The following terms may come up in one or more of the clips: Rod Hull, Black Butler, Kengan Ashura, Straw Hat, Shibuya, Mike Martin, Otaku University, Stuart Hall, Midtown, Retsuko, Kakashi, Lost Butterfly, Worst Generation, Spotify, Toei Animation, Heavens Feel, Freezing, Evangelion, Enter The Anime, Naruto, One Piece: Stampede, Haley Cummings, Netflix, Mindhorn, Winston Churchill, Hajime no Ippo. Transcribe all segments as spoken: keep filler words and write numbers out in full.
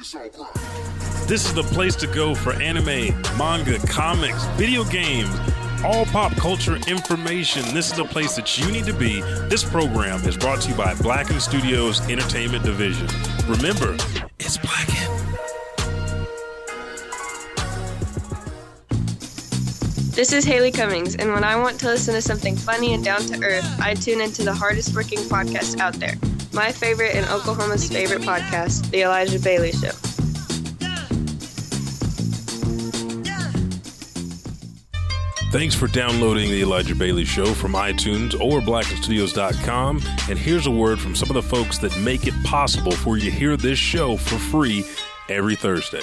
This is the place to go for anime, manga, comics, video games, all pop culture information. This is the place that you need to be. This program is brought to you by Blacken Studios Entertainment Division. Remember, it's Blacken. This is Haley Cummings, and when I want to listen to something funny and down to earth, I tune into the hardest working podcast out there. My favorite and Oklahoma's favorite podcast, The Elijah Bailey Show. Thanks for downloading The Elijah Bailey Show from iTunes or blacken studios dot com. And here's a word from some of the folks that make it possible for you to hear this show for free every Thursday.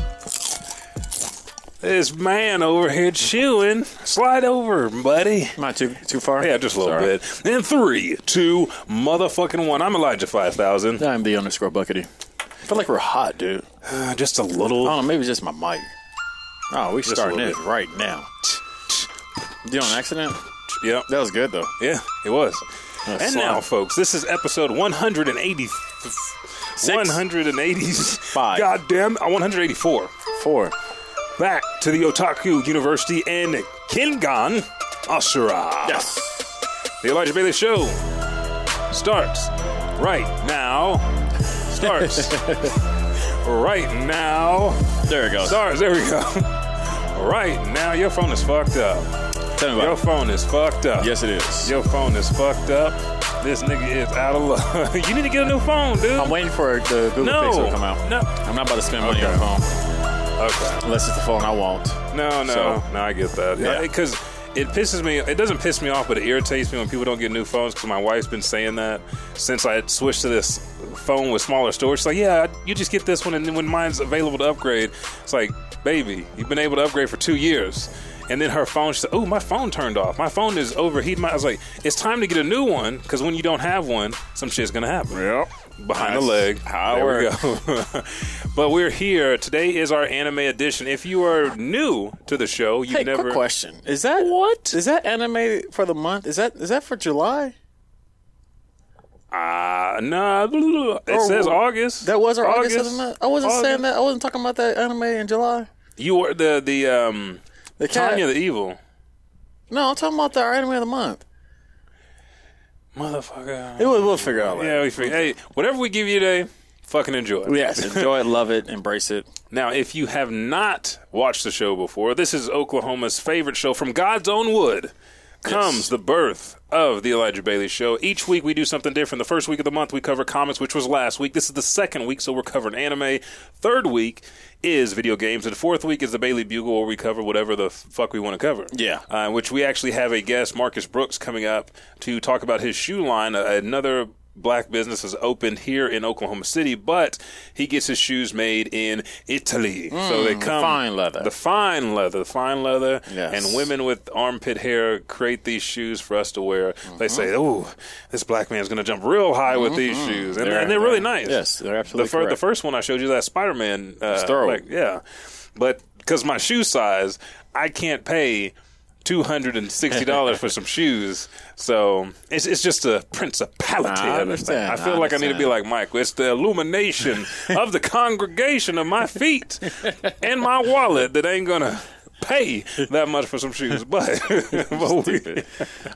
This man over here chewing. Slide over, buddy. Am I too, too far? Yeah, just a little Sorry. bit. And three, two, motherfucking one. I'm Elijah five thousand. I'm the underscore Buckety. I feel like we're hot, dude. Uh, just a little. I don't know, maybe it's just my mic. Oh, we just starting this right now. Did you on accident? Yep. That was good, though. Yeah, it was. That's and slow. Now, folks, this is episode one eighty-five. Goddamn, one eighty-four. Four. Back to the Otaku University and Kengan Ashura. Yes. The Elijah Bailey Show starts right now. Starts right now. There it goes. Starts. There we go. Right now. Your phone is fucked up. Tell me about Your it. phone is fucked up. Yes, it is. Your phone is fucked up. This nigga is out of luck. You need to get a new phone, dude. I'm waiting for the Google no. Pixel to come out. No. I'm not about to spend money okay. on your phone. Okay. Unless it's the phone I want. No, no, so, no. I get that. Yeah, because it pisses me. It doesn't piss me off, but it irritates me when people don't get new phones. Because my wife's been saying that since I switched to this phone with smaller storage. She's like, yeah, you just get this one, and then when mine's available to upgrade, it's like, baby, you've been able to upgrade for two years. And then her phone, she said, oh, my phone turned off. My phone is overheating. I was like, it's time to get a new one, because when you don't have one, some shit's going to happen. Yep. Behind nice. the leg. How there we go. But we're here. Today is our anime edition. If you are new to the show, you've hey, never... Quick question. Is that... What? Is that anime for the month? Is that is that for July? Ah, uh, nah. It or says what? August. That was our August. August month. I wasn't August. saying that. I wasn't talking about that anime in July. You were the... the um. The Tanya the Evil. No, I'm talking about the anime of the month. Motherfucker. It was, we'll figure out later. Yeah, we figure Hey, whatever we give you today, fucking enjoy it. Yes, enjoy it, love it, embrace it. Now, if you have not watched the show before, this is Oklahoma's favorite show. From God's own wood comes yes. the birth of the Elijah Bailey Show. Each week we do something different. The first week of the month we cover comics, which was last week. This is the second week, so we're covering anime. Third week is video games, and fourth week is the Bailey Bugle, where we cover whatever the fuck we want to cover. Yeah. Uh, which we actually have a guest, Marcus Brooks, coming up to talk about his shoe line. Uh, another black business has opened here in Oklahoma City, but he gets his shoes made in Italy. Mm, so they come fine leather, the fine leather, the fine leather, yes. and women with armpit hair create these shoes for us to wear. Mm-hmm. They say, "Oh, this black man's going to jump real high mm-hmm. with these mm-hmm. shoes," and they're, and they're, they're really nice. Yes, they're absolutely. The, fir- the first one I showed you, that Spider-Man, uh, like, yeah, but because my shoe size, I can't pay two hundred sixty dollars for some shoes. So it's it's just a principality. I understand. I feel I like understand. I need to be like Mike. It's the illumination of the congregation of my feet and my wallet that ain't going to pay that much for some shoes. But, but we,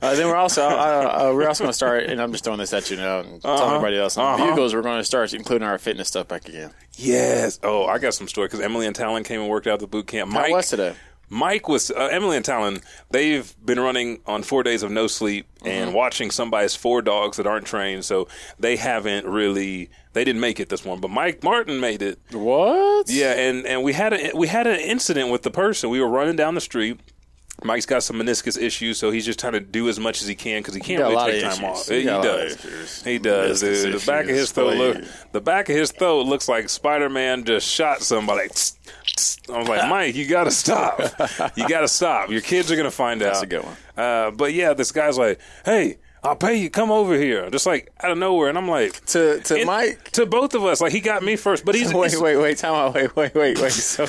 uh, then we're also uh, uh, we're also going to start, and I'm just throwing this at you now and uh-huh. telling everybody else. Uh-huh. Bugles, we're going to start including our fitness stuff back again. Yes. Oh, I got some story because Emily and Talon came and worked out the boot camp. Mike, how was today? Mike was, uh, Emily and Talon, they've been running on four days of no sleep and mm-hmm. watching somebody's four dogs that aren't trained. So they haven't really, they didn't make it this one, but Mike Martin made it. What? Yeah. And, and we had a, we had an incident with the person. We were running down the street Mike's got some meniscus issues, so he's just trying to do as much as he can because he can't really take time off. He does. He does, dude. The back of his throat look, the back of his throat looks like Spider-Man just shot somebody. Like, tss, tss. I was like, Mike, you gotta stop. You gotta stop. Your kids are gonna find out. That's a good one. Uh, but yeah, this guy's like, hey, I'll pay you. Come over here. Just like out of nowhere. And I'm like, to to and, Mike, to both of us. Like he got me first, but he's wait, he's, wait, wait, time out. Wait, wait, wait, wait. So,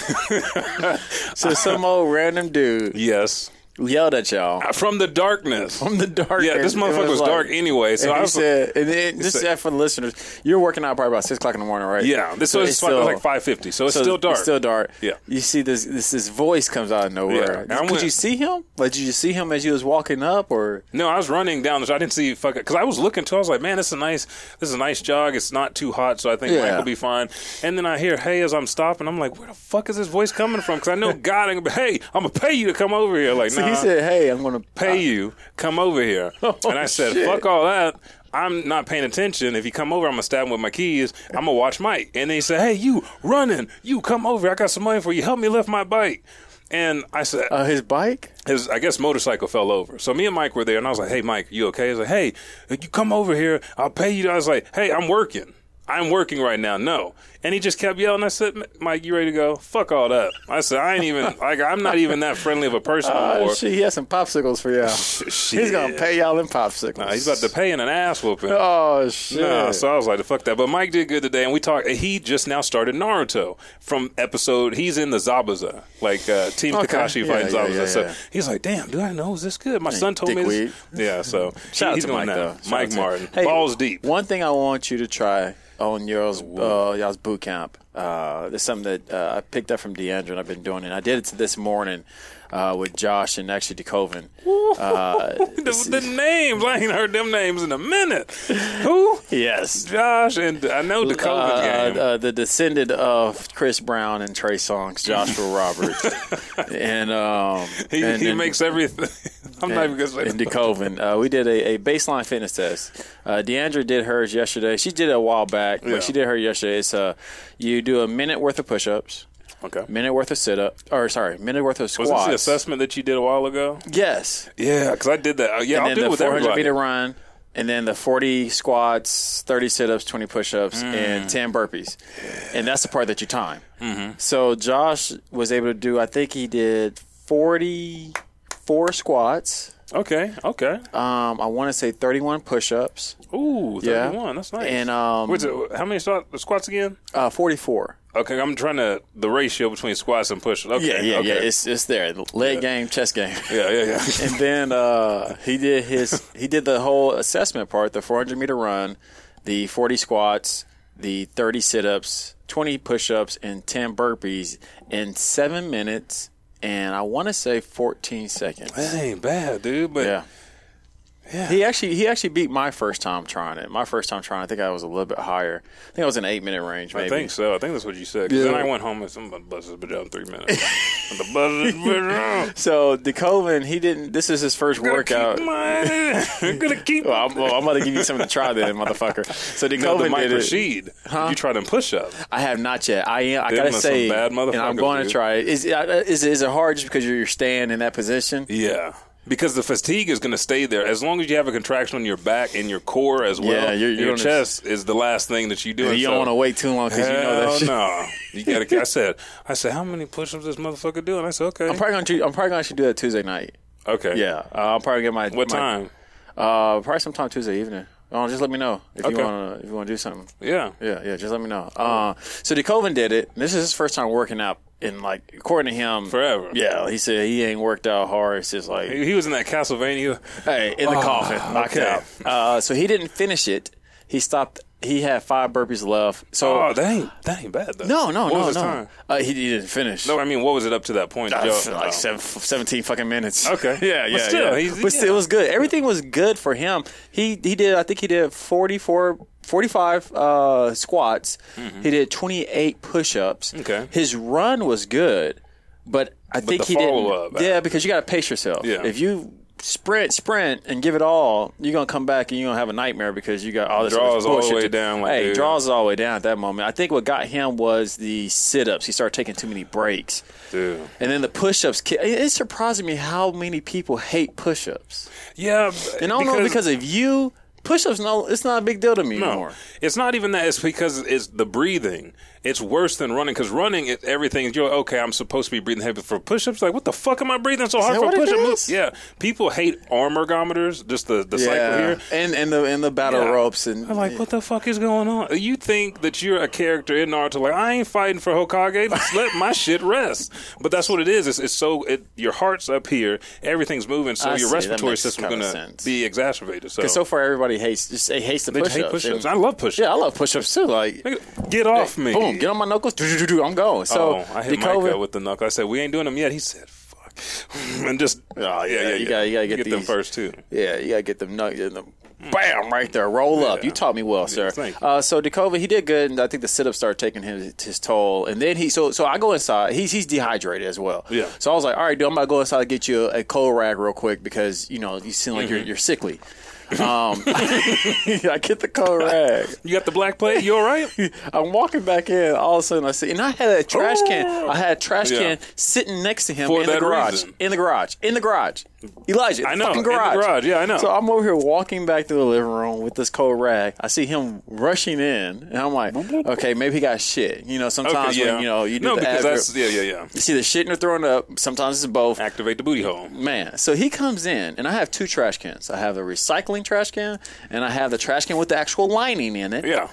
so some old random dude. Yes. Yelled at y'all from the darkness. From the darkness. Yeah, this motherfucker was, was like, dark anyway. So and I was, said, and then this is for the listeners. You're working out probably about six o'clock in the morning, right? Yeah, this so was it's still, like five fifty. So it's so still dark. It's still dark. Yeah. You see this? This this voice comes out of nowhere. Yeah. Did went, you see him? Like, did you see him as you was walking up, or no? I was running down the. I didn't see fucking because I was looking too. I was like, man, this is a nice. This is a nice jog. It's not too hot, so I think yeah. Mike will be fine. And then I hear hey as I'm stopping. I'm like, where the fuck is this voice coming from? Because I know God. Hey, I'm gonna pay you to come over here. Like. So he said, hey, I'm going to pay I, you. Come over here. Oh, and I said, shit. Fuck all that. I'm not paying attention. If you come over, I'm going to stab him with my keys. I'm going to watch Mike. And then he said, hey, you running. You come over. I got some money for you. Help me lift my bike. And I said, uh, his bike? His, I guess, motorcycle fell over. So me and Mike were there. And I was like, hey, Mike, you okay? He's like, hey, you come over here. I'll pay you. I was like, hey, I'm working. I'm working right now. No. And he just kept yelling. I said, Mike, you ready to go? Fuck all that. I said, I ain't even, like, I'm not even that friendly of a person uh, anymore. Shit, he has some popsicles for y'all. Shit. He's going to pay y'all in popsicles. Nah, he's about to pay in an ass whooping. Oh, shit. Nah, so I was like, fuck that. But Mike did good today. And we talked, he just now started Naruto from episode, he's in the Zabuza, like uh, Team okay. Kakashi fighting yeah, yeah, Zabuza. Yeah, yeah, so yeah. He's like, damn, do I know? Is this good? My hey, son told me this. Yeah, so shout he, out to Mike, though. Mike Martin. Hey, balls deep. One thing I want you to try. On y'all's, uh, y'all's boot camp. Uh, it's something that uh, I picked up from DeAndre and I've been doing it. I did it this morning uh, with Josh and actually DeCoven. Uh, the, the names. I ain't heard them names in a minute. Who? Yes. Josh and I know DeCoven's uh, game. Uh, the descendant of Chris Brown and Trey Songz, Joshua Roberts. and um, He, and, he and, makes everything. I'm and, not even going to say And DeCoven. Uh, we did a, a baseline fitness test. Uh, DeAndre did hers yesterday. She did it a while back, yeah. but she did her yesterday. It's uh, you do a minute worth of push-ups. Okay. Minute worth of sit up, or sorry, minute worth of squats. Was this the assessment that you did a while ago? Yes. Yeah, because I did that. Yeah, and I'll do it with everybody. And then the four hundred meter run, and then the forty squats, thirty sit ups, twenty push ups, mm. and ten burpees, yeah. and that's the part that you time. Mm-hmm. So Josh was able to do. I think he did forty-four squats. Okay. Okay. Um, I want to say thirty-one push-ups. Ooh, thirty-one. Yeah. That's nice. And um, wait, so how many squats again? Uh, forty-four. Okay, I'm trying to the ratio between squats and push-ups. Okay, yeah, yeah, okay. yeah. It's it's there. Leg yeah. game, chest game. Yeah, yeah, yeah. And then uh, he did his he did the whole assessment part: the four hundred meter run, the forty squats, the thirty sit-ups, twenty push-ups, and ten burpees in seven minutes. And I want to say fourteen seconds. That ain't bad, dude. But yeah. yeah, he actually he actually beat my first time trying it. My first time trying, I think I was a little bit higher. I think I was in the eight minute range. Maybe. I think so. I think that's what you said. Because yeah. then I went home and somebody busted it down three minutes. The busted So DeCoven, he didn't. This is his first I'm workout. Keep my, I'm gonna keep. Well, I'm, well, I'm about to give you something to try, then, motherfucker. So DeCoven no, the Mike did Rashid. It. Huh? You tried them push up. I have not yet. I am. I gotta say, bad and I'm going dude. to try it. Is, is is it hard just because you're staying in that position? Yeah. Because the fatigue is going to stay there. As long as you have a contraction on your back and your core as well, yeah, you're, you're your chest s- is the last thing that you do. And you so, don't want to wait too long because you know that shit. No. You gotta, I said, I said, how many push-ups does this motherfucker do? And I said, okay. I'm probably going I'm probably going to do that Tuesday night. Okay. Yeah. Uh, I'll probably get my... What my, time? Uh, probably sometime Tuesday evening. Oh, just let me know if okay. you want to if you want to do something. Yeah. Yeah, yeah. Just let me know. Uh, so DeCoven did it. This is his first time working out. And, like, according to him... Forever. Yeah, he said he ain't worked out hard. It's just like... He, he was in that Castlevania... Hey, in the oh, coffin. Knocked okay. out. Uh, so he didn't finish it. He stopped... He had five burpees left. So, oh, that ain't, that ain't bad, though. No, no, what no, was no. Time? Uh, he, he didn't finish. No, I mean, what was it up to that point? Uh, Joe? Like seven, seventeen fucking minutes. Okay. Yeah, yeah, but still, yeah. But still, yeah. It was good. Everything was good for him. He he did, I think he did forty-four... forty-five uh, squats. Mm-hmm. He did twenty-eight push-ups. Okay. His run was good, but I but think he didn't. Up, yeah, because you got to pace yourself. Yeah. If you sprint, sprint, and give it all, you're going to come back and you're going to have a nightmare because you got all this bullshit. Draws all the way to, down. Like, hey, dude. Draws all the way down at that moment. I think what got him was the sit-ups. He started taking too many breaks. Dude. And then the push-ups. It's surprising me how many people hate push-ups. Yeah. And I don't know because of you. Push-ups, no, it's not a big deal to me no, anymore. It's not even that. It's because it's the breathing. It's worse than running because running, it, everything, you're like, okay, I'm supposed to be breathing heavy. For push-ups, like, what the fuck am I breathing so hard for push-ups? Yeah. People hate arm ergometers, just the, the yeah. cycle here. And, and, the, and the battle yeah. ropes. And I'm like, yeah. what the fuck is going on? You think that you're a character in Naruto, like, I ain't fighting for Hokage. Just let my shit rest. But that's what it is. It's, it's so, it, your heart's up here. Everything's moving. So I your see, respiratory system's going to be exacerbated. Because so. so far, everybody hates, just, they hates the push-ups. Hate push-ups. I love push-ups. Yeah, I love push-ups, too. Like, get off hey, me. Boom. Get on my knuckles. I'm going. So oh, I hit Micah with the knuckle. I said, we ain't doing them yet. He said, fuck. And just, oh, yeah, yeah, yeah. You yeah. got to get, get these, them first, too. Yeah, you got to get them knuckles. Bam, right there. Roll yeah. up. You taught me well, sir. Yeah, thank you. Uh, so, Dakova, he did good, and I think the sit-ups started taking his, his toll. And then he, so so I go inside. He's he's dehydrated as well. Yeah. So I was like, all right, dude, I'm about to go inside and get you a, a cold rag real quick because, you know, you seem like mm-hmm. you're, you're sickly. um, I get the cold rag. You got the black plate? You all right? I'm walking back in. All of a sudden, I see, and I had a trash oh. can. I had a trash yeah. can sitting next to him in the, garage, in the garage. In the garage. In the garage. Elijah, I know. Fucking garage. In the garage. Yeah, I know. So I'm over here walking back to the living room with this cold rag. I see him rushing in, and I'm like, okay, maybe he got shit. You know, sometimes okay, yeah. when you know you do no, the because that's, yeah, yeah, yeah. You see the shit and they're throwing up. Sometimes it's both. Activate the booty hole, man. So he comes in, and I have two trash cans. I have the recycling trash can, and I have the trash can with the actual lining in it. Yeah.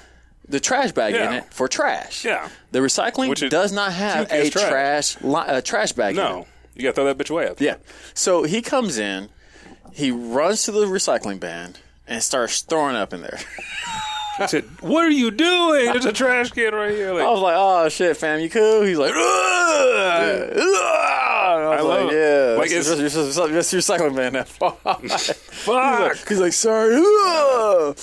The trash bag yeah. in it for trash. Yeah. The recycling does not have a trash trash, li- a trash bag no. in it. No. You got to throw that bitch away up. Yeah. So he comes in, he runs to the recycling bin, and starts throwing up in there. I said, what are you doing? There's a trash can right here. Like, I was like, oh, shit, fam, you cool? He's like, I, I love like, yeah, like it's, it's, it's, it's, it's recycling man now. Fuck. He's, like, he's like, sorry. But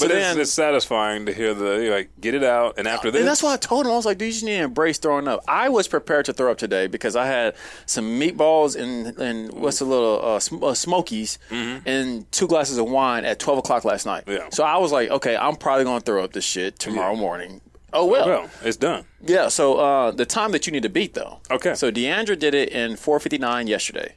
so it's, then, it's satisfying to hear the, like, get it out. And after this. And that's why I told him. I was like, dude, you just need to embrace throwing up. I was prepared to throw up today because I had some meatballs and, and what's a little uh, sm- uh, Smokies mm-hmm. and two glasses of wine at twelve o'clock last night. Yeah. So I was like, okay, I'm probably going to throw up this shit tomorrow yeah. morning. Oh, well. Oh, well. It's done. Yeah, so uh, the time that you need to beat, though. Okay. So Deandra did it in four fifty-nine yesterday.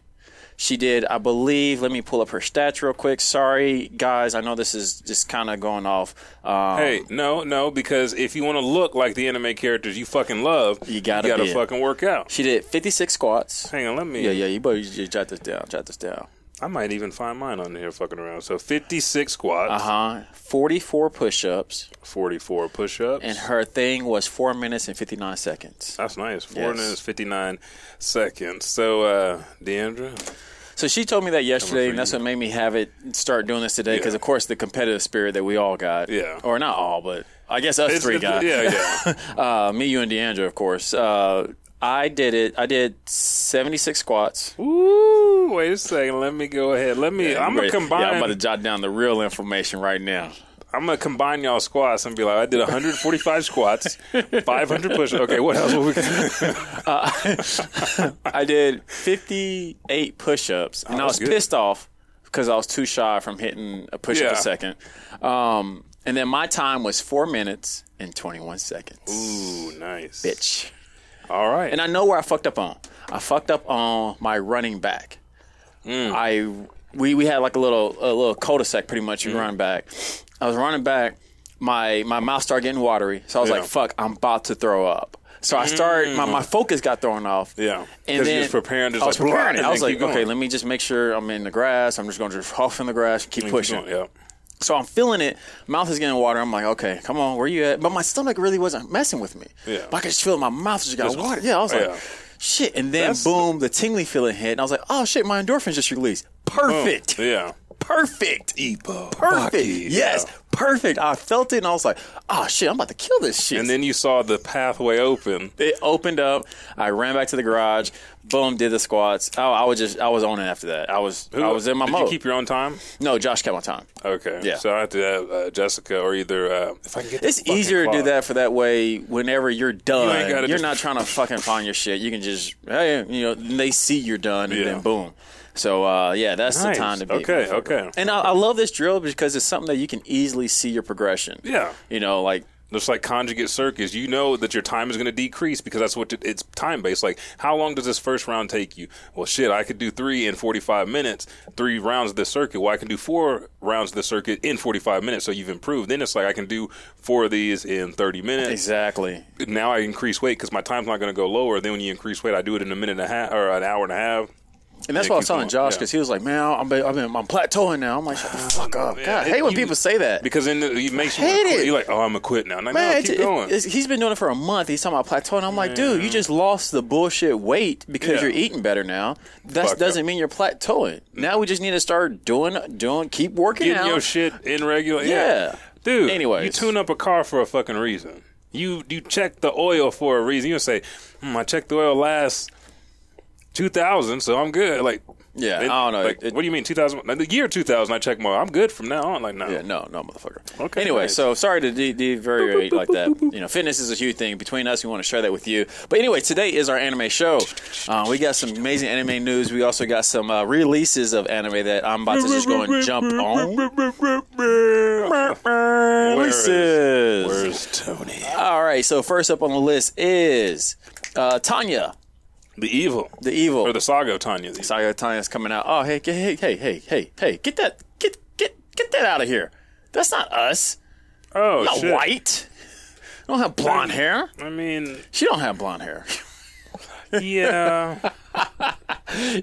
She did, I believe, let me pull up her stats real quick. Sorry, guys. I know this is just kind of going off. Um, hey, no, no, because if you want to look like the anime characters you fucking love, you got to fucking work out. She did fifty-six squats. Hang on, let me. Yeah, yeah, you better you jot this down, jot this down. I might even find mine on here fucking around. So fifty-six squats. Uh-huh. forty-four push-ups. forty-four push-ups. And her thing was four minutes and fifty-nine seconds. That's nice. four yes. minutes, fifty-nine seconds. So, uh, Deandra? So she told me that yesterday, and that's what made me have it start doing this today because, yeah. of course, the competitive spirit that we all got. Yeah. Or not all, but I guess us it's, three it's, guys. Yeah, yeah. uh, me, you, and Deandra, of course. Uh I did it. I did seventy-six squats. Ooh, wait a second. Let me go ahead. Let me. Yeah, I'm going to combine. Yeah, I'm about to jot down the real information right now. I'm going to combine y'all squats and be like, I did one forty-five squats, five hundred push-ups. Okay, what else will we uh, I did fifty-eight push-ups, and oh, I was good. pissed off because I was too shy from hitting a push-up yeah. a second. Um, and then my time was four minutes and twenty-one seconds. Ooh, nice. Bitch. All right. And I know where I fucked up on. I fucked up on my running back. Mm. I we, we had like a little a little cul-de-sac pretty much mm. running back. I was running back. My my mouth started getting watery. So I was yeah. like, fuck, I'm about to throw up. So I started, my, my focus got thrown off. Yeah. And then you was preparing. Just I was like, preparing it. I was like, okay, going. let me just make sure I'm in the grass. I'm just going to just huff in the grass and keep and pushing. Keep going, yeah. So I'm feeling it. Mouth is getting water. I'm like, okay, come on, where you at? But my stomach really wasn't messing with me. Yeah. But I could just feel it. My mouth just got just water. Yeah, I was oh, like, yeah. shit. And then, That's... boom, the tingly feeling hit. And I was like, oh, shit, my endorphins just released. Perfect. Oh, yeah. Perfect. Ippo. Perfect. Baki, yes. Yeah. Perfect. I felt it, and I was like, oh, shit, I'm about to kill this shit. And then you saw the pathway open. It opened up. I ran back to the garage. Boom, did the squats. Oh, I was just, I was on it after that. I was Who, I was in my did mode. Did you keep your own time? No, Josh kept my time. Okay. Yeah. So I have to have uh, Jessica or either, uh, if I can get It's easier clock. to do that for that way whenever you're done. You you're just... not trying to fucking find your shit. You can just, hey, you know, they see you're done, and yeah. then boom. So, uh, yeah, that's nice. The time to be. Okay, okay. And I, I love this drill because it's something that you can easily see your progression. Yeah. You know, like. Just like conjugate circuits, you know that your time is going to decrease because that's what it's time-based. Like, how long does this first round take you? Well, shit, I could do three in forty-five minutes, three rounds of this circuit. Well, I can do four rounds of this circuit in forty-five minutes, so you've improved. Then it's like, I can do four of these in thirty minutes. Exactly. Now I increase weight because my time's not going to go lower. Then when you increase weight, I do it in a minute and a half or an hour and a half. And that's why I was telling Josh, because yeah. he was like, man, I'm, I'm, I'm plateauing now. I'm like, shut the fuck up. God, I hate when you, people say that. Because then it makes you quit. You're like, oh, I'm going to quit now. I'm like, man, no, keep it, going. It, he's been doing it for a month. He's talking about plateauing. I'm man. like, dude, you just lost the bullshit weight because yeah. you're eating better now. That fuck doesn't up. mean you're plateauing. Now we just need to start doing, doing, keep working Getting out. Getting your shit in regular. Yeah. yeah. Dude, anyways. You tune up a car for a fucking reason. You, you check the oil for a reason. You don't say, hmm, I checked the oil last... two thousand, so I'm good. Like, yeah, it, I don't know. Like, it, what do you mean, two thousand? Like, the year two thousand, I check more. I'm good from now on. Like, no, yeah, no, no, motherfucker. Okay. Anyway, nice. So sorry to de- deviate de- like that. You know, fitness is a huge thing between us. We want to share that with you. But anyway, today is our anime show. Uh, we got some amazing anime news. We also got some uh, releases of anime that I'm about to just go and jump on. Releases. Where's Tony? All right. So first up on the list is uh, Tanya. The Evil. The Evil. Or the Saga of Tanya. The Saga of Tanya's coming out. Oh, hey, hey, hey, hey, hey, hey. Get that get get get that out of here. That's not us. Oh, not shit. Not white. I don't have blonde I, hair. I mean. She don't have blonde hair. Yeah.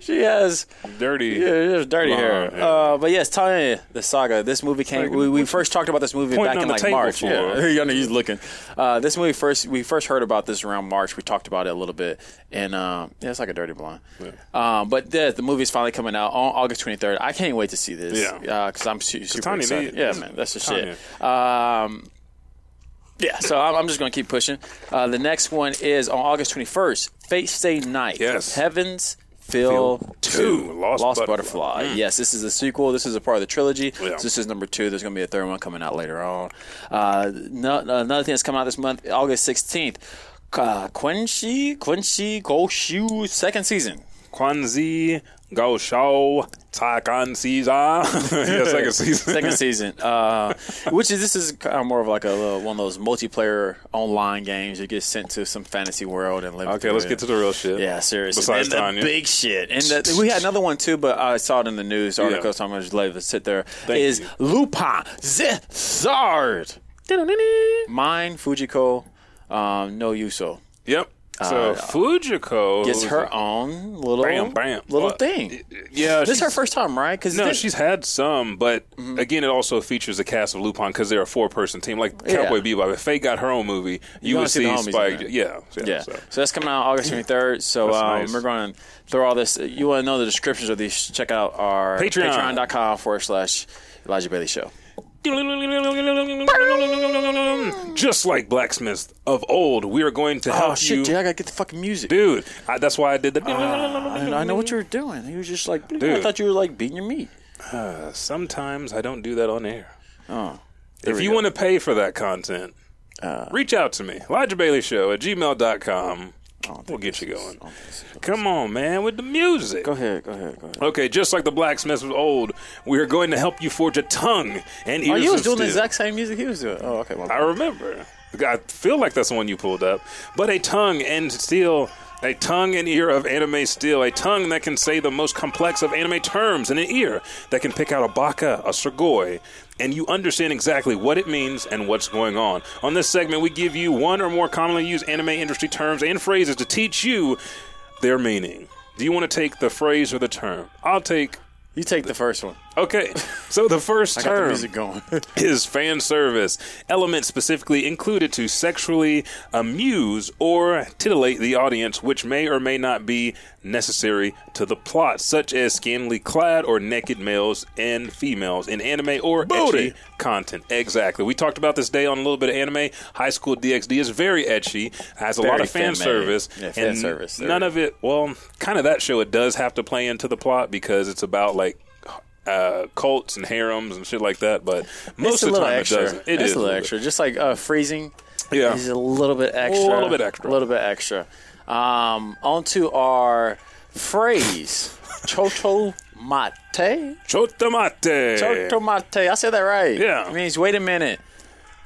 She has dirty, yeah, she has dirty blonde, hair. Yeah. Uh, but yes, Tanya the Saga. This movie came. We, we first talked about this movie back in like March. Yeah, he's looking. Uh, this movie first. We first heard about this around March. We talked about it a little bit, and um, yeah, it's like a dirty blonde. Yeah. Um, but the the movie is finally coming out on August twenty-third. I can't wait to see this. Yeah, because uh, I'm su- super Tanya excited. Needs, yeah, man, that's the Tanya. shit. Um, yeah, so I'm, I'm just gonna keep pushing. Uh, the next one is on August twenty-first. Fate Stay Night. Yes. Heavens Feel two. Lost, Lost Butterfly. Butterfly. Mm. Yes, this is a sequel. This is a part of the trilogy. Yeah. So this is number two. There's going to be a third one coming out later on. Uh, no, another thing that's coming out this month, August sixteenth, uh, Quincy, Quincy Go-Show, second season. Kwan-Zi Go-Show, Ta-Kan-Seiza. Yeah, second season. Second season. Uh, which is, this is kind of more of like a little, one of those multiplayer online games that gets sent to some fantasy world and live. Okay, let's it. get to the real shit. Yeah, seriously. Besides and Tanya. The big shit. And the, we had another one too, but I saw it in the news article, yeah. so I'm going to just let it sit there. Thank is you. Lupin, the Zard. Mine, Fujiko, um, no Yusou. Yep. So uh, Fujiko gets her own little bam, bam. little well, thing. Yeah, this is her first time, right? Cause no, this, she's had some, but mm-hmm. again, it also features the cast of Lupin because they're a four-person team, like yeah. Cowboy Bebop. If Faye got her own movie, you, you would see Spike. Yeah, yeah. yeah. So. so that's coming out August twenty-third. So um, nice. We're going to throw all this. You want to know the descriptions of these? Check out our Patreon. patreon.com forward slash Elijah Bailey Show. Just like blacksmiths of old, we are going to help oh, shit, you. Dude, I gotta get the fucking music, dude. I, that's why I did the. Uh, I, I know what you were doing. He was just like, dude. I thought you were like beating your meat. Uh, sometimes I don't do that on air. Oh, if you want to pay for that content, uh, reach out to me, Elijah Bailey Show at gmail dot com. We'll get you going. Is, Come on, man, with the music. Go ahead, go ahead, go ahead. Okay, just like the blacksmiths was old, we are going to help you forge a tongue and ears. Oh, you was doing steel. The exact same music he was doing. Oh, okay. Well, I remember. I feel like that's the one you pulled up. But a tongue and steel, a tongue and ear of anime steel, a tongue that can say the most complex of anime terms, and an ear that can pick out a baka, a surgoi, and you understand exactly what it means and what's going on. On this segment, we give you one or more commonly used anime industry terms and phrases to teach you their meaning. Do you want to take the phrase or the term? I'll take... You take the, the first one. Okay. So the first I term got the music going. is fan service. Elements specifically included to sexually amuse or titillate the audience, which may or may not be necessary to the plot, such as scantily clad or naked males and females in anime or Booty. Ecchi content. Exactly. We talked about this day on a little bit of anime. High School D X D is very ecchi, has very a lot of fan service. Yeah, fan and service. There. None of it, well, kind of that show, it does have to play into the plot because it's about, like, Uh, cults and harems and shit like that, but most of the time extra. it doesn't. It it's is a little extra, bit. Just like uh, freezing. Yeah, is a little bit extra. A little bit extra. A little bit extra. Um, on to our phrase. Choto mate. Chotomate. Chotomate. I said that right. Yeah. It means wait a minute.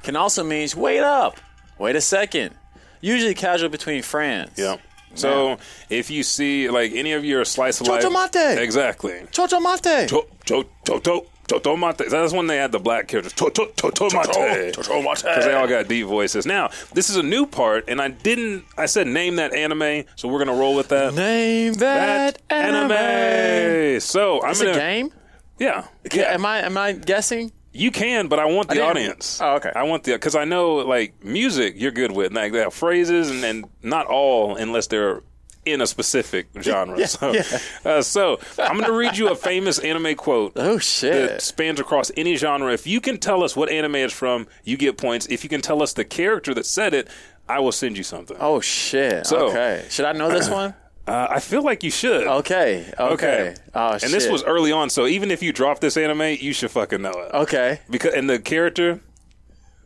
Can also means wait up. Wait a second. Usually casual between friends. Yeah. So yeah. If you see like any of your slice of life. Chotomate. Exactly. Chotomate. Cho cho cho cho. Totomate. That's when they had the black characters. Totomate. Totomate. Because they all got deep voices. Now, this is a new part, and I didn't... I said name that anime, so we're going to roll with that. Name that, that anime. anime. So, I'm Is gonna, it a game? Yeah. yeah. Am I Am I guessing? You can, but I want the I audience. Oh, okay. I want the... Because I know, like, music you're good with. Like, they have phrases, and, and not all, unless they're... in a specific genre. Yeah, so, yeah. Uh, so I'm going to read you a famous anime quote. Oh, shit. That spans across any genre. If you can tell us what anime it's from, you get points. If you can tell us the character that said it, I will send you something. Oh, shit. So, okay. Should I know this one? Uh, I feel like you should. Okay. Okay. okay. Oh, and shit. This was early on, so even if you drop this anime, you should fucking know it. Okay. Because And the character?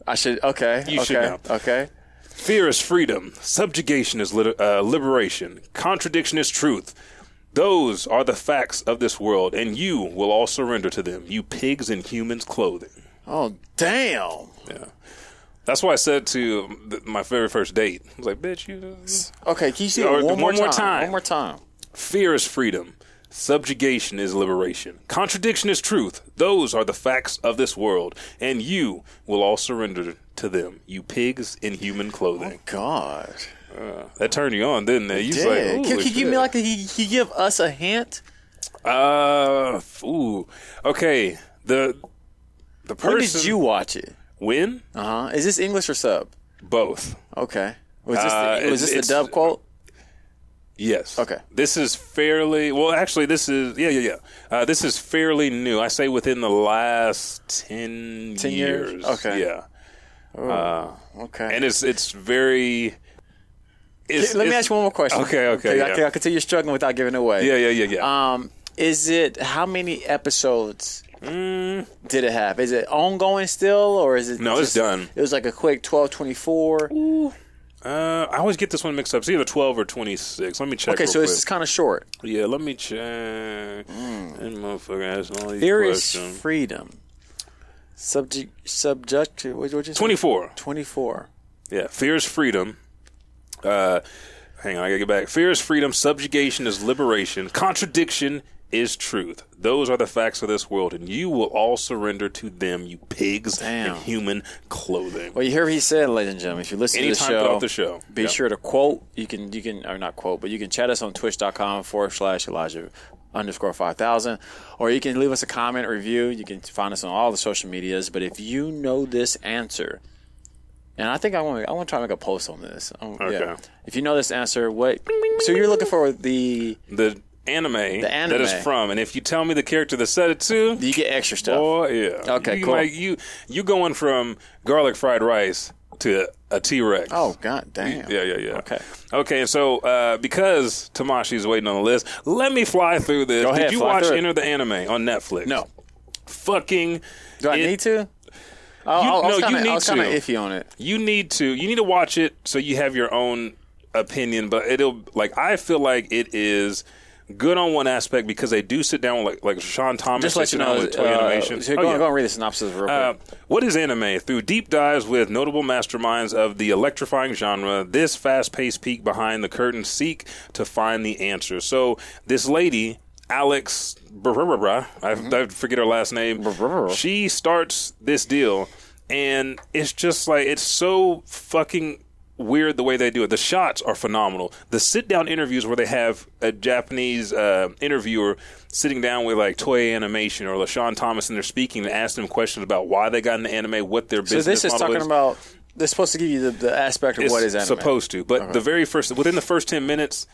I should. Okay. You okay. should know. Okay. Fear is freedom. Subjugation is lit- uh, liberation. Contradiction is truth. Those are the facts of this world, and you will all surrender to them, you pigs in humans' clothing. Oh, damn. Yeah. That's why I said to th- my very first date, I was like, bitch, you... Okay, can you say it one, one more time? time? One more time. Fear is freedom. Subjugation is liberation. Contradiction is truth. Those are the facts of this world, and you will all surrender to them, you pigs in human clothing. Oh, God. Uh, that turned you on, didn't it? You did. Like, can, can you give me like a, can you give us a hint? Uh, ooh. Okay. The the person. When did you watch it? When? Uh huh. Is this English or sub? Both. Okay. Was this uh, the, was this the dub quote? Yes. Okay. This is fairly, well, actually, this is, yeah, yeah, yeah. Uh, this is fairly new. I say within the last ten, ten years. years. Okay. Yeah. Oh, uh, okay. And it's it's very... It's, Let it's, me ask you one more question. Okay, okay. okay yeah. I, I can tell you're struggling without giving it away. Yeah, yeah, yeah, yeah. Um, is it, how many episodes mm. did it have? Is it ongoing still, or is it... No, just, it's done. It was like a quick twelve, twenty-four... Ooh. Uh, I always get this one mixed up. It's either twelve or twenty-six. Let me check. Okay, so quick. It's kind of short. Yeah, let me check. Mm. That motherfucker has all these Fear questions. Is freedom. Subject, subject, what did you say? twenty-four. twenty-four. Yeah, fear is freedom. Uh, hang on, I gotta get back. Fear is freedom. Subjugation is liberation. Contradiction is truth. Those are the facts of this world, and you will all surrender to them, you pigs Damn. in human clothing. Well, you hear what he said, ladies and gentlemen. If you listen Anytime to the show, the show. be yep. sure to quote. You can, you can, or not quote, but you can chat us on twitch.com forward slash Elijah underscore 5000, or you can leave us a comment, review. You can find us on all the social medias. But if you know this answer, and I think I want, I want to try to make a post on this. Oh, okay. Yeah. If you know this answer, what? So you're looking for the the. Anime, the anime that is from, and if you tell me the character that said it to, you get extra stuff. Oh yeah, okay, you, cool. Like, you you going from garlic fried rice to a T Rex. Oh god damn. Yeah yeah yeah. Okay okay. And so uh, because Tamashi's waiting on the list, let me fly through this. Go ahead, Did you watch Enter the Anime on Netflix? No. Fucking. Do I it, need to? Oh, you, I was no, kinda, you need I was to. Iffy on it. You need to. You need to watch it so you have your own opinion. But it'll like I feel like it is. Good on one aspect because they do sit down with like, like LeSean Thomas. Just let you know, with Toei uh, Animation. So go, oh, yeah. go and read the synopsis real quick. Uh, what is anime? Through deep dives with notable masterminds of the electrifying genre, this fast-paced peek behind the curtain seek to find the answer. So this lady, Alex, blah, blah, blah, I, mm-hmm. I forget her last name. Blah, blah, blah. She starts this deal, and it's just like it's so fucking. Weird the way they do it. The shots are phenomenal. The sit-down interviews where they have a Japanese uh, interviewer sitting down with like Toei Animation or LeSean Thomas and they're speaking and asking them questions about why they got into anime, what their business model is. So this is talking is. about, they're supposed to give you the, the aspect of it's what is anime. supposed to. But okay. the very first, within the first ten minutes,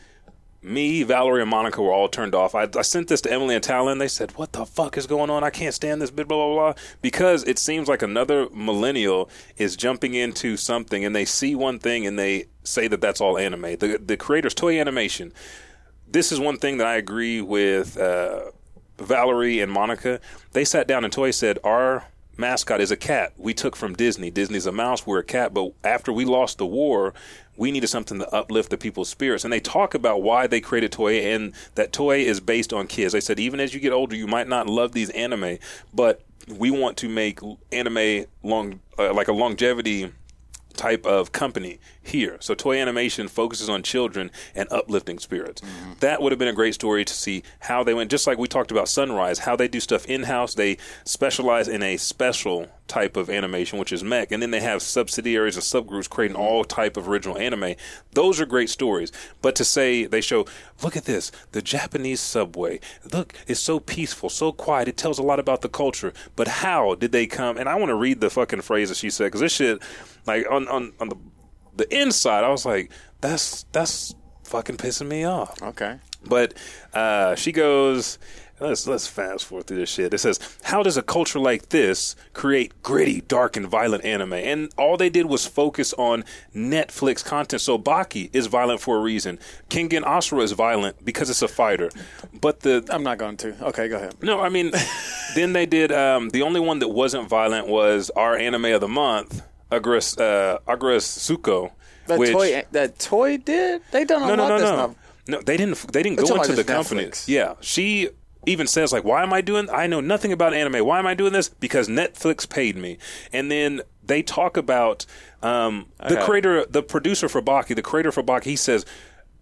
me, Valerie, and Monica were all turned off. I, I sent this to Emily and Talon. They said, what the fuck is going on? I can't stand this bit, blah, blah, blah. Because it seems like another millennial is jumping into something, and they see one thing, and they say that that's all anime. The, the creators, Toei Animation, this is one thing that I agree with uh, Valerie and Monica. They sat down, and Toei said, our mascot is a cat. We took from Disney. Disney's a mouse, we're a cat. But after we lost the war, we needed something to uplift the people's spirits. And they talk about why they created Toei, and that Toei is based on kids. They said, even as you get older, you might not love these anime, but we want to make anime long, uh, like a longevity type of company here. So Toei Animation focuses on children and uplifting spirits. Mm-hmm. That would have been a great story to see how they went, just like we talked about Sunrise, how they do stuff in-house. They specialize in a special type of animation, which is mech, and then they have subsidiaries and subgroups creating all type of original anime. Those are great stories. But to say they show, look at this, the Japanese subway, look, it's so peaceful, so quiet, it tells a lot about the culture. But how did they come? And I want to read the fucking phrase that she said, because this shit, like, on on, on the, the inside, I was like, that's that's fucking pissing me off. Okay. But uh, she goes, let's let's fast forward through this shit. It says, how does a culture like this create gritty, dark, and violent anime? And all they did was focus on Netflix content. So Baki is violent for a reason. Kengan Ashura is violent because it's a fighter. But the I'm not going to. Okay, go ahead. No, I mean, then they did, um, the only one that wasn't violent was our anime of the month, Aggress, uh, Aggretsuko. That which, toy that toy did? They done a no, lot no, no, this no. Now. No, they didn't they didn't We're go into the company. Yeah. She even says, like, why am I doing I know nothing about anime. Why am I doing this? Because Netflix paid me. And then they talk about um, the okay. creator the producer for Baki, the creator for Baki, he says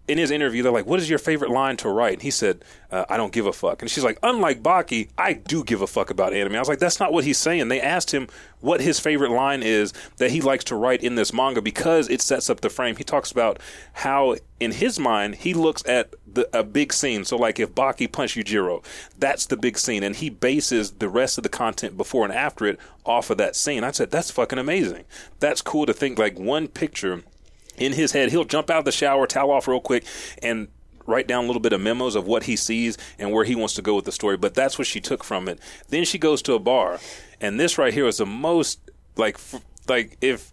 in his interview, they're like, what is your favorite line to write? And he said, uh, I don't give a fuck. And she's like, unlike Baki, I do give a fuck about anime. I was like, that's not what he's saying. They asked him what his favorite line is that he likes to write in this manga because it sets up the frame. He talks about how, in his mind, he looks at the, a big scene. So, like, if Baki punched Yujiro, that's the big scene. And he bases the rest of the content before and after it off of that scene. I said, that's fucking amazing. That's cool to think, like, one picture in his head, he'll jump out of the shower, towel off real quick, and write down a little bit of memos of what he sees and where he wants to go with the story. But that's what she took from it. Then she goes to a bar, and this right here is the most, like, f- like if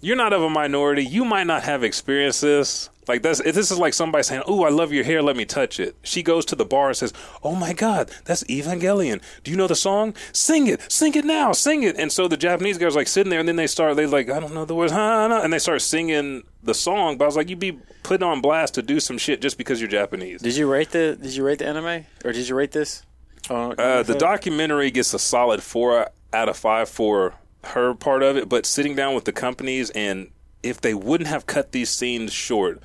you're not of a minority, you might not have experienced this. Like, that's, this is like somebody saying, oh, I love your hair, let me touch it. She goes to the bar and says, oh my God, that's Evangelion. Do you know the song? Sing it. Sing it now. Sing it. And so the Japanese guys, like, sitting there, and then they start, they like, I don't know the words, huh? And they start singing the song. But I was like, you'd be put on blast to do some shit just because you're Japanese. Did you rate the, did you rate the anime? Or did you rate this? Uh, uh, the documentary gets a solid four out of five for her part of it. But sitting down with the companies, and if they wouldn't have cut these scenes short,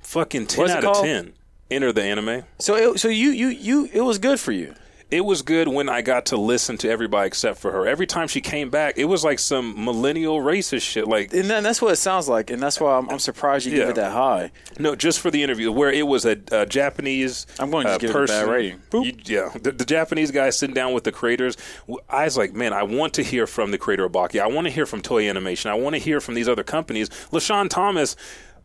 fucking ten out of ten. Enter the anime. So, it, so you, you, you, it was good for you. It was good when I got to listen to everybody except for her. Every time she came back, it was like some millennial racist shit. Like, and that's what it sounds like, and that's why I'm, I'm surprised you yeah. gave it that high. No, just for the interview, where it was a, a Japanese person. I'm going to just uh, give person. It a bad rating. You, yeah, the, the Japanese guy sitting down with the creators. I was like, man, I want to hear from the creator of Baki. I want to hear from Toei Animation. I want to hear from these other companies. LeSean Thomas,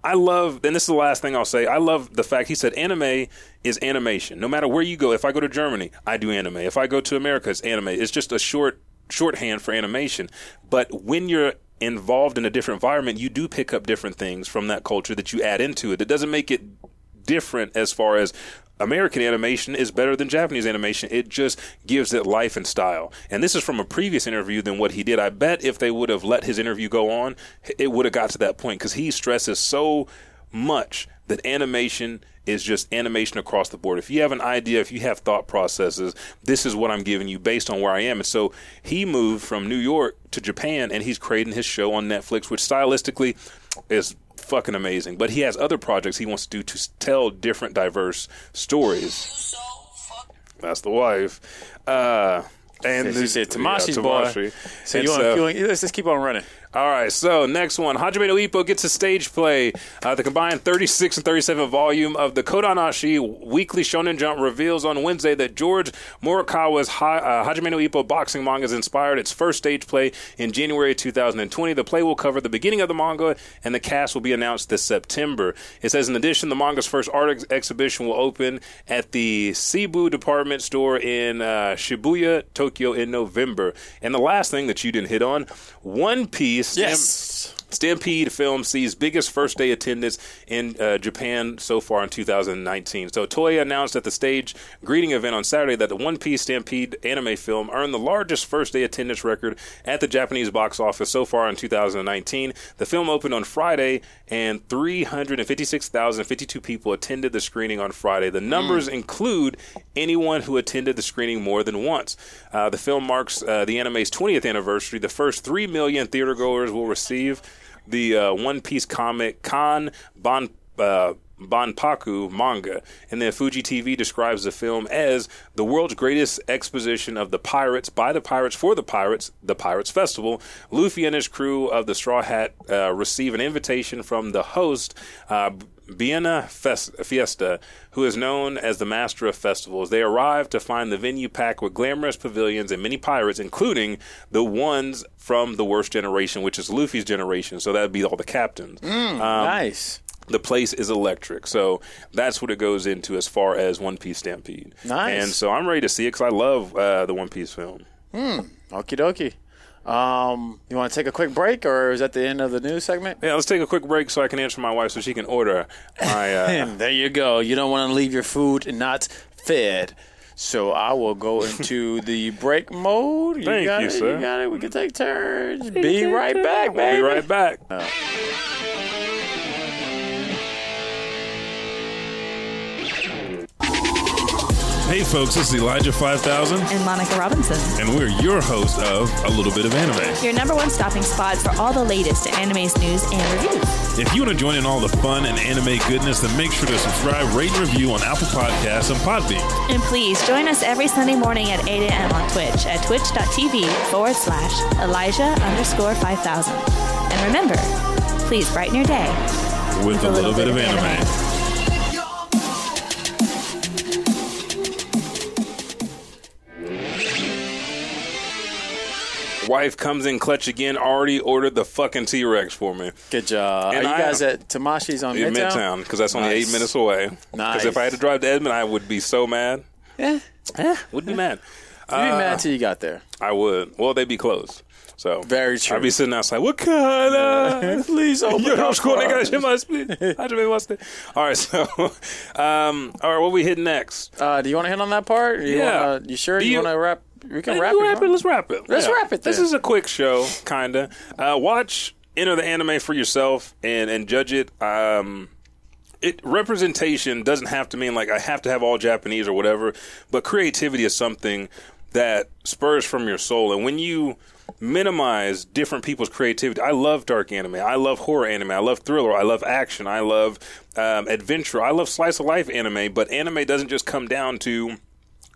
I love, and this is the last thing I'll say, I love the fact he said anime is animation. No matter where you go, if I go to Germany, I do anime. If I go to America, it's anime. It's just a short shorthand for animation. But when you're involved in a different environment, you do pick up different things from that culture that you add into it. It doesn't make it different as far as American animation is better than Japanese animation. It just gives it life and style. And this is from a previous interview than what he did. I bet if they would have let his interview go on, it would have got to that point, because he stresses so much that animation is just animation across the board. If you have an idea, if you have thought processes, this is what I'm giving you based on where I am. And so he moved from New York to Japan, and he's creating his show on Netflix, which stylistically is fucking amazing. But he has other projects he wants to do to tell different, diverse stories. So fuck- That's the wife. Uh, and she said, Tamashi's yeah, Tamashi. boy. So, you so want to, let's just keep on running. All right, so next one. Hajime no Ippo gets a stage play. Uh, the combined thirty-six and thirty-seven volume of the Kodansha Weekly Shonen Jump reveals on Wednesday that George Morikawa's ha- uh, Hajime no Ippo boxing manga has inspired its first stage play in January two thousand twenty. The play will cover the beginning of the manga, and the cast will be announced this September. It says, in addition, the manga's first art ex- exhibition will open at the Cebu department store in uh, Shibuya, Tokyo, in November. And the last thing that you didn't hit on, One Piece. Yes. Stampede film sees biggest first day attendance in uh, Japan so far in two thousand nineteen. So Toei announced at the stage greeting event on Saturday that the One Piece Stampede anime film earned the largest first day attendance record at the Japanese box office so far in two thousand nineteen. The film opened on Friday and three hundred fifty-six thousand fifty-two people attended the screening on Friday. The numbers mm. include anyone who attended the screening more than once. Uh, the film marks uh, the anime's twentieth anniversary. The first three million theatergoers will receive the uh, One Piece comic Kan Bon uh, Bonpaku manga. And then Fuji T V describes the film as the world's greatest exposition of the pirates, by the pirates, for the pirates, the Pirates Festival. Luffy and his crew of the Straw Hat uh, receive an invitation from the host, uh, Biena Fiesta, who is known as the master of festivals. They arrive to find the venue packed with glamorous pavilions and many pirates, including the ones from the worst generation, which is Luffy's generation. So that would be all the captains. Mm, um, nice. The place is electric. So that's what it goes into as far as One Piece Stampede. Nice. And so I'm ready to see it because I love uh, the One Piece film. Mm, okie dokie. Um, you want to take a quick break, or is that the end of the news segment? Yeah, let's take a quick break so I can answer my wife so she can order. My, uh, and there you go. You don't want to leave your food not fed. So I will go into the break mode. You Thank got you, it? Sir. You got it. We can take turns. Be, Be right turn. back, baby. We'll be right back. Uh, Hey folks, this is Elijah five thousand and Monica Robinson, and we're your host of A Little Bit of Anime, your number one stopping spot for all the latest anime's news and reviews. If you want to join in all the fun and anime goodness, then make sure to subscribe, rate, and review on Apple Podcasts and Podbean. And please join us every Sunday morning at eight a.m. on Twitch at twitch.tv forward slash Elijah underscore 5000. And remember, please brighten your day with, with a little, little bit, bit of anime. anime. Wife comes in clutch again. Already ordered the fucking T-Rex for me. Good job. And Are you I guys am, at Tamashi's on in Midtown? Midtown, because that's nice. Only eight minutes away. Nice. Because if I had to drive to Edmond, I would be so mad. Yeah, yeah. Would be mad. You'd uh, be mad till you got there. I would. Well, they'd be closed. So very true. I'd be sitting outside. What color? Please open your house. All right. So, um, all right. What we hit next? Uh, do you want to hit on that part? You yeah. Wanna, you sure do you, you want to wrap? We can wrap, wrap it. it. Let's wrap it. Let's yeah. wrap it. Then. This is a quick show, kinda. Uh, watch, enter the anime for yourself, and and judge it. Um, it representation doesn't have to mean like I have to have all Japanese or whatever, but creativity is something that spurs from your soul, and when you minimize different people's creativity. I love dark anime. I love horror anime. I love thriller. I love action. I love um, adventure. I love slice of life anime. But anime doesn't just come down to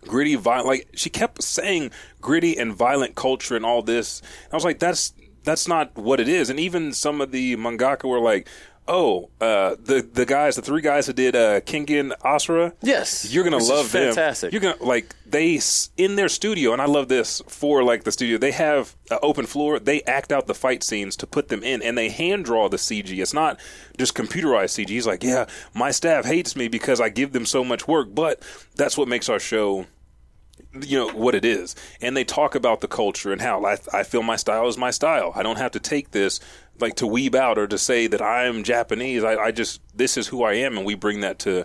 gritty, violent. Like she kept saying, gritty and violent culture and all this. I was like, that's that's not what it is. And even some of the mangaka were like, oh, uh, the the guys, the three guys that did uh, Kengan Ashura. Yes, you're gonna love them. Fantastic. You're gonna like they in their studio, and I love this for like the studio. They have an open floor. They act out the fight scenes to put them in, and they hand draw the C G. It's not just computerized C G. He's like, yeah, my staff hates me because I give them so much work, but that's what makes our show. You know what it is, and they talk about the culture and how I, I feel my style is my style. I don't have to take this like to weeb out or to say that I'm Japanese. I, I just this is who I am, and we bring that to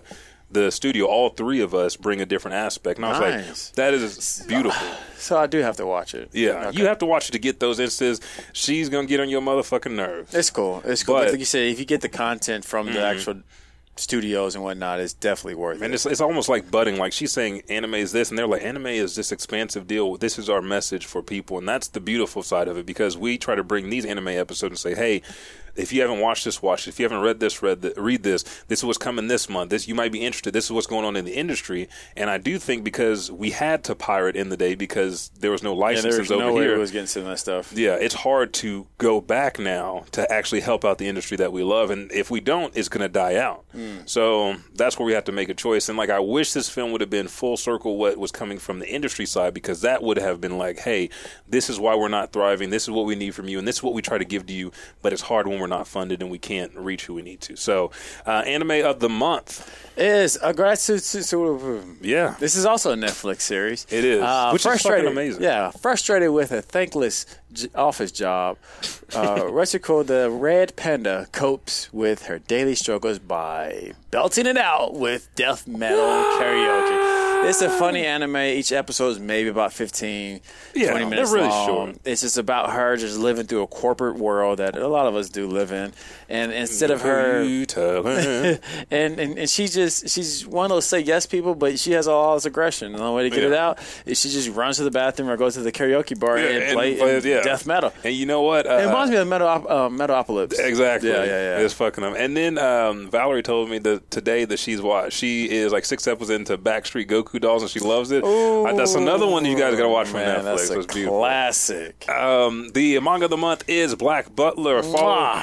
the studio. All three of us bring a different aspect, and I was nice. Like, that is beautiful. So I do have to watch it. Yeah, okay. You have to watch it to get those instances. She's gonna get on your motherfucking nerves. It's cool. It's cool. But, like you say, if you get the content from mm-hmm. the actual studios and whatnot, is definitely worth and it. And it's, it's almost like budding. Like she's saying anime is this, and they're like, anime is this expansive deal. This is our message for people. And that's the beautiful side of it, because we try to bring these anime episodes and say, hey, if you haven't watched this, watch it. If you haven't read this, read the, read this. This is what's coming this month. This you might be interested. This is what's going on in the industry. And I do think because we had to pirate in the day because there was no licenses yeah, there was over no here. Way we was getting some of that stuff. Yeah, it's hard to go back now to actually help out the industry that we love. And if we don't, it's going to die out. Mm. So that's where we have to make a choice. And like, I wish this film would have been full circle what was coming from the industry side, because that would have been like, hey, this is why we're not thriving. This is what we need from you. And this is what we try to give to you. But it's hard when we're we're not funded and we can't reach who we need to. So uh, anime of the month is Aggretsuko. Yeah. This is also a Netflix series. It is. Uh, which is fucking amazing. Yeah. Frustrated with a thankless j- office job, uh, Retsuko the Red Panda copes with her daily struggles by belting it out with death metal karaoke. It's a funny anime. Each episode is maybe about fifteen, yeah, twenty minutes really long. Short. It's just about her just living through a corporate world that a lot of us do live in. And instead of her, her. and, and and she just she's one of those say yes people, but she has all this aggression. And the only way to get yeah. it out is she just runs to the bathroom or goes to the karaoke bar yeah, and, and plays play, yeah. death metal. And you know what? Uh, it reminds me of Metal uh, Metalopolis. Exactly. Yeah, yeah, yeah. It's fucking up. And then um, Valerie told me that today that she's watched. She is like six episodes into Backstreet Goku Dolls and she loves it. Ooh, I, that's another one you guys gotta watch from man, Netflix. That's a it's beautiful. Classic. Um, the manga of the month is Black Butler. Follow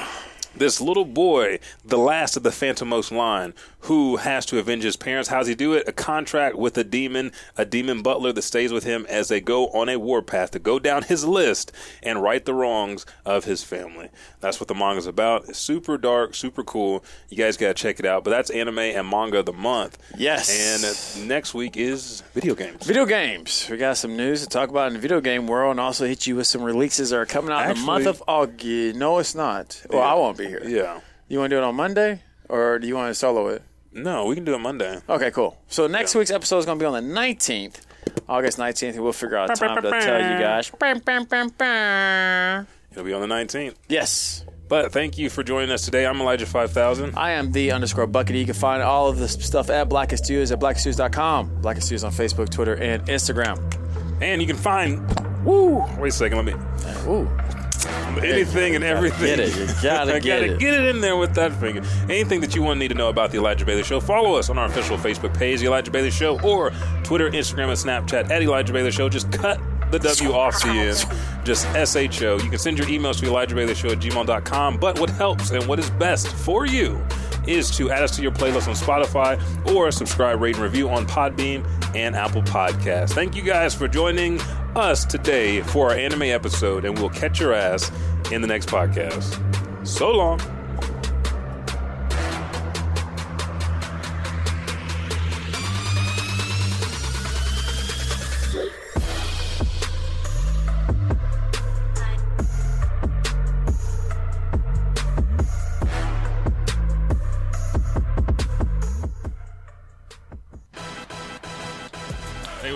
this little boy, the last of the Phantomos line, who has to avenge his parents. How's he do it? A contract with a demon, a demon butler that stays with him as they go on a warpath to go down his list and right the wrongs of his family. That's what the manga's about. It's super dark, super cool. You guys got to check it out. But that's anime and manga of the month. Yes. And next week is video games. Video games. We got some news to talk about in the video game world and also hit you with some releases that are coming out Actually, in the month of August. No, it's not. Well, yeah. I won't be here. Yeah. You want to do it on Monday or do you want to solo it? No, we can do it Monday. Okay, cool. So next yeah. week's episode is going to be on the nineteenth, August nineteenth, and we'll figure out a time to tell you guys. It'll be on the nineteenth. Yes. But thank you for joining us today. I'm Elijah five thousand. I am the underscore Bucket. You can find all of the stuff at Blacken Studios at blacken studios dot com. Blacken Studios on Facebook, Twitter, and Instagram. And you can find... Woo! Wait a second, let me... Uh, woo. Anything and everything. Get it. You gotta, get, gotta it. get it in there with that finger. Anything that you want to need to know about The Elijah Bailey Show, follow us on our official Facebook page, The Elijah Bailey Show, or Twitter, Instagram, and Snapchat at Elijah Bailey Show. Just cut the W off the end. Just S H O. You can send your emails to elijah bailey show at gmail dot com. But what helps and what is best for you is to add us to your playlist on Spotify or subscribe, rate, and review on Podbean and Apple Podcasts. Thank you guys for joining us today for our anime episode, and we'll catch your ass in the next podcast. So long.